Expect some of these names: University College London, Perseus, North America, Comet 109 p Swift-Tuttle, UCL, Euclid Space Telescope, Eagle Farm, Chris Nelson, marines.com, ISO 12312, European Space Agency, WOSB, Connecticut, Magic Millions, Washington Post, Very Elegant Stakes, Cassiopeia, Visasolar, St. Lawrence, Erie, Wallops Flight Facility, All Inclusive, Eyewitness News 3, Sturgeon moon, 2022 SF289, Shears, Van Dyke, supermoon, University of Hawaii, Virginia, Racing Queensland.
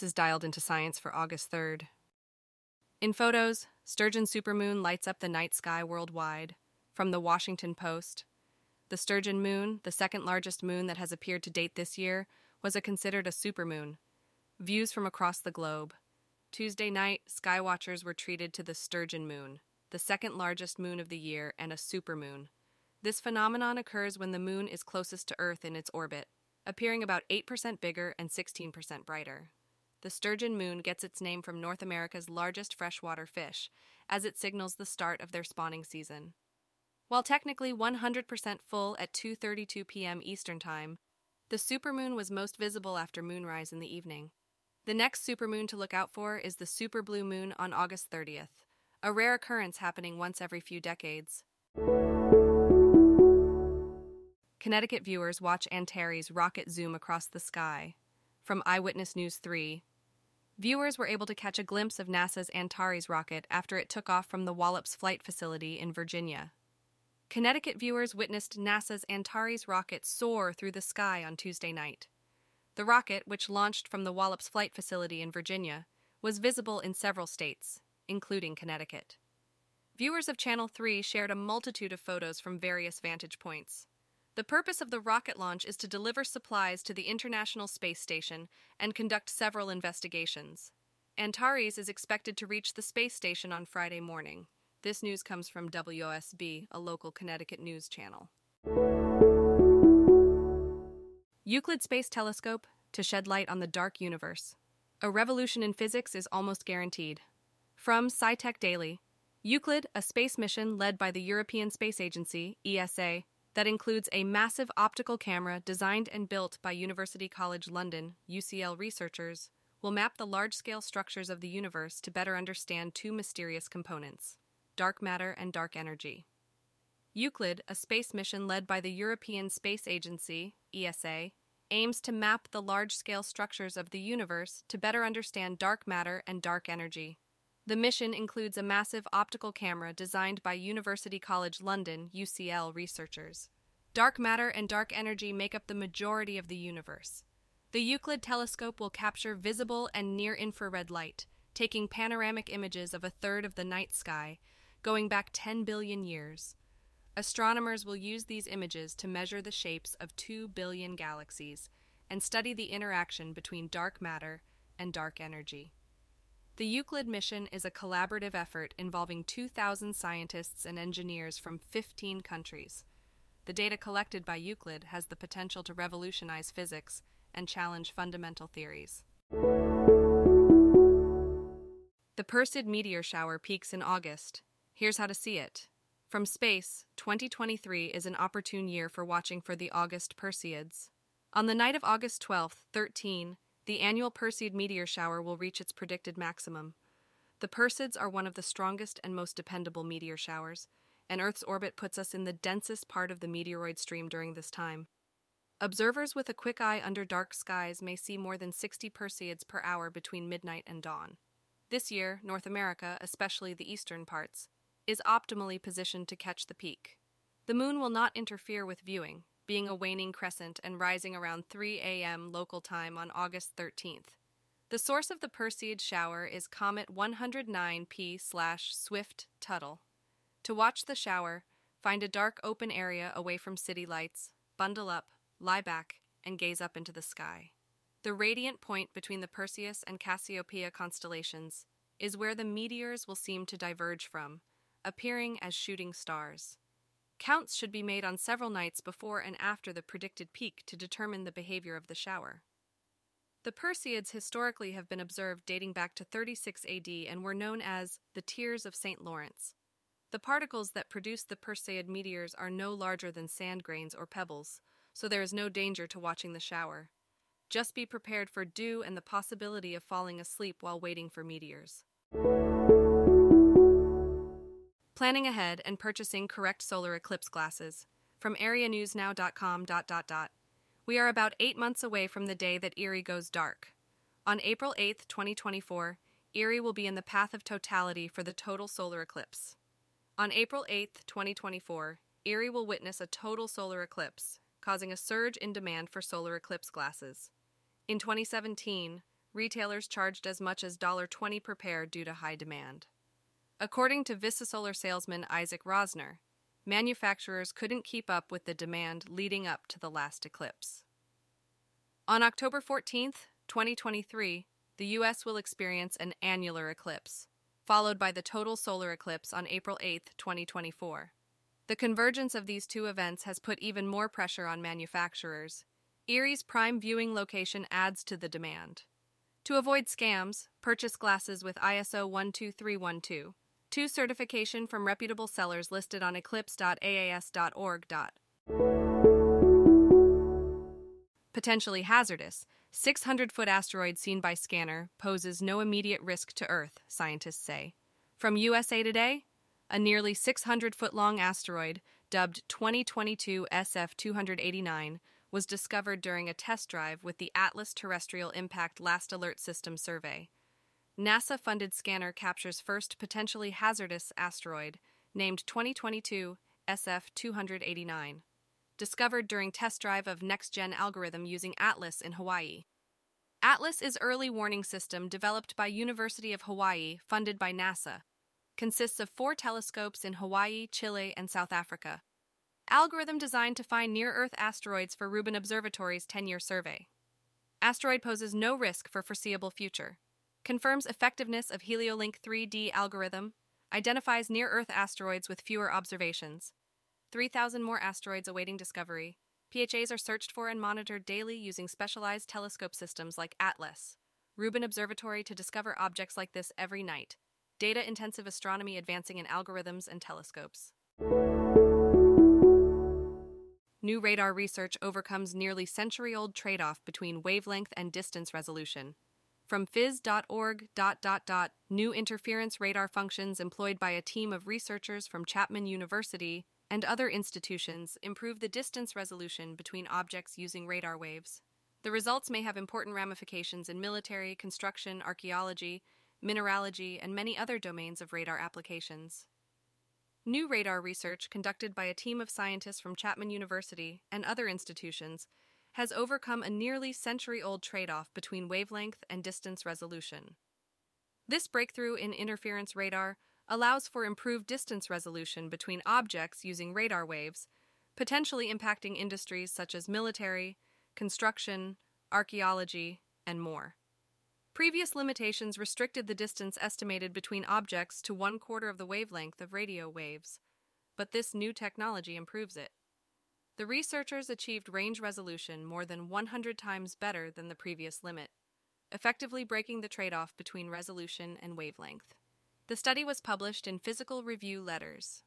This is Dialed into Science for August 3rd. In photos, Sturgeon supermoon lights up the night sky worldwide. From the Washington Post, the Sturgeon moon, the second largest moon that has appeared to date this year, was considered a supermoon. Views from across the globe. Tuesday night, skywatchers were treated to the Sturgeon moon, the second largest moon of the year and a supermoon. This phenomenon occurs when the moon is closest to Earth in its orbit, appearing about 8% bigger and 16% brighter. The Sturgeon moon gets its name from North America's largest freshwater fish, as it signals the start of their spawning season. While technically 100% full at 2:32 p.m. Eastern Time, the supermoon was most visible after moonrise in the evening. The next supermoon to look out for is the superblue moon on August 30th, a rare occurrence happening once every few decades. Connecticut viewers watch Antares rocket zoom across the sky. From Eyewitness News 3, viewers were able to catch a glimpse of NASA's Antares rocket after it took off from the Wallops Flight Facility in Virginia. Connecticut viewers witnessed NASA's Antares rocket soar through the sky on Tuesday night. The rocket, which launched from the Wallops Flight Facility in Virginia, was visible in several states, including Connecticut. Viewers of Channel 3 shared a multitude of photos from various vantage points. The purpose of the rocket launch is to deliver supplies to the International Space Station and conduct several investigations. Antares is expected to reach the space station on Friday morning. This news comes from WOSB, a local Connecticut news channel. Euclid Space Telescope to shed light on the dark universe. A revolution in physics is almost guaranteed. From SciTech Daily, Euclid, a space mission led by the European Space Agency, ESA, that includes a massive optical camera designed and built by University College London, UCL researchers, will map the large-scale structures of the universe to better understand two mysterious components: dark matter and dark energy. Euclid, a space mission led by the European Space Agency, ESA, aims to map the large-scale structures of the universe to better understand dark matter and dark energy. The mission includes a massive optical camera designed by University College London, UCL researchers. Dark matter and dark energy make up the majority of the universe. The Euclid telescope will capture visible and near-infrared light, taking panoramic images of a third of the night sky, going back 10 billion years. Astronomers will use these images to measure the shapes of 2 billion galaxies and study the interaction between dark matter and dark energy. The Euclid mission is a collaborative effort involving 2,000 scientists and engineers from 15 countries. The data collected by Euclid has the potential to revolutionize physics and challenge fundamental theories. The Perseid meteor shower peaks in August. Here's how to see it. From space, 2023 is an opportune year for watching for the August Perseids. On the night of August 12th, 13, the annual Perseid meteor shower will reach its predicted maximum. The Perseids are one of the strongest and most dependable meteor showers, and Earth's orbit puts us in the densest part of the meteoroid stream during this time. Observers with a quick eye under dark skies may see more than 60 Perseids per hour between midnight and dawn. This year, North America, especially the eastern parts, is optimally positioned to catch the peak. The moon will not interfere with viewing, being a waning crescent and rising around 3 a.m. local time on August 13th. The source of the Perseid shower is Comet 109 p Swift-Tuttle. To watch the shower, find a dark open area away from city lights, bundle up, lie back, and gaze up into the sky. The radiant point between the Perseus and Cassiopeia constellations is where the meteors will seem to diverge from, appearing as shooting stars. Counts should be made on several nights before and after the predicted peak to determine the behavior of the shower. The Perseids historically have been observed dating back to 36 AD and were known as the tears of St. Lawrence. The particles that produce the Perseid meteors are no larger than sand grains or pebbles, so there is no danger to watching the shower. Just be prepared for dew and the possibility of falling asleep while waiting for meteors. Planning ahead and purchasing correct solar eclipse glasses. From areanewsnow.com. We are about 8 months away from the day that Erie goes dark. On April 8, 2024, Erie will be in the path of totality for the total solar eclipse. On April 8, 2024, Erie will witness a total solar eclipse, causing a surge in demand for solar eclipse glasses. In 2017, retailers charged as much as $1.20 per pair due to high demand. According to Visasolar salesman Isaac Rosner, manufacturers couldn't keep up with the demand leading up to the last eclipse. On October 14, 2023, the U.S. will experience an annular eclipse, followed by the total solar eclipse on April 8, 2024. The convergence of these two events has put even more pressure on manufacturers. Erie's prime viewing location adds to the demand. To avoid scams, purchase glasses with ISO 12312, 2 certification from reputable sellers listed on eclipse.aas.org. Potentially hazardous, 600-foot asteroid seen by scanner poses no immediate risk to Earth, scientists say. From USA Today, a nearly 600-foot-long asteroid, dubbed 2022 SF289, was discovered during a test drive with the ATLAS Terrestrial Impact Last Alert System survey. NASA-funded scanner captures first potentially hazardous asteroid, named 2022 SF289, discovered during test drive of next-gen algorithm using ATLAS in Hawaii. ATLAS is early warning system developed by University of Hawaii, funded by NASA. Consists of 4 telescopes in Hawaii, Chile, and South Africa. Algorithm designed to find near-Earth asteroids for Rubin Observatory's 10-year survey. Asteroid poses no risk for foreseeable future. Confirms effectiveness of Heliolink 3D algorithm. Identifies near-Earth asteroids with fewer observations. 3,000 more asteroids awaiting discovery. PHAs are searched for and monitored daily using specialized telescope systems like ATLAS. Rubin Observatory to discover objects like this every night. Data-intensive astronomy advancing in algorithms and telescopes. New radar research overcomes nearly century-old trade-off between wavelength and distance resolution. From phys.org... new interference radar functions employed by a team of researchers from Chapman University and other institutions improve the distance resolution between objects using radar waves. The results may have important ramifications in military, construction, archaeology, mineralogy, and many other domains of radar applications. New radar research conducted by a team of scientists from Chapman University and other institutions has overcome a nearly century-old trade-off between wavelength and distance resolution. This breakthrough in interference radar allows for improved distance resolution between objects using radar waves, potentially impacting industries such as military, construction, archaeology, and more. Previous limitations restricted the distance estimated between objects to 1/4 of the wavelength of radio waves, but this new technology improves it. The researchers achieved range resolution more than 100 times better than the previous limit, effectively breaking the trade-off between resolution and wavelength. The study was published in Physical Review Letters.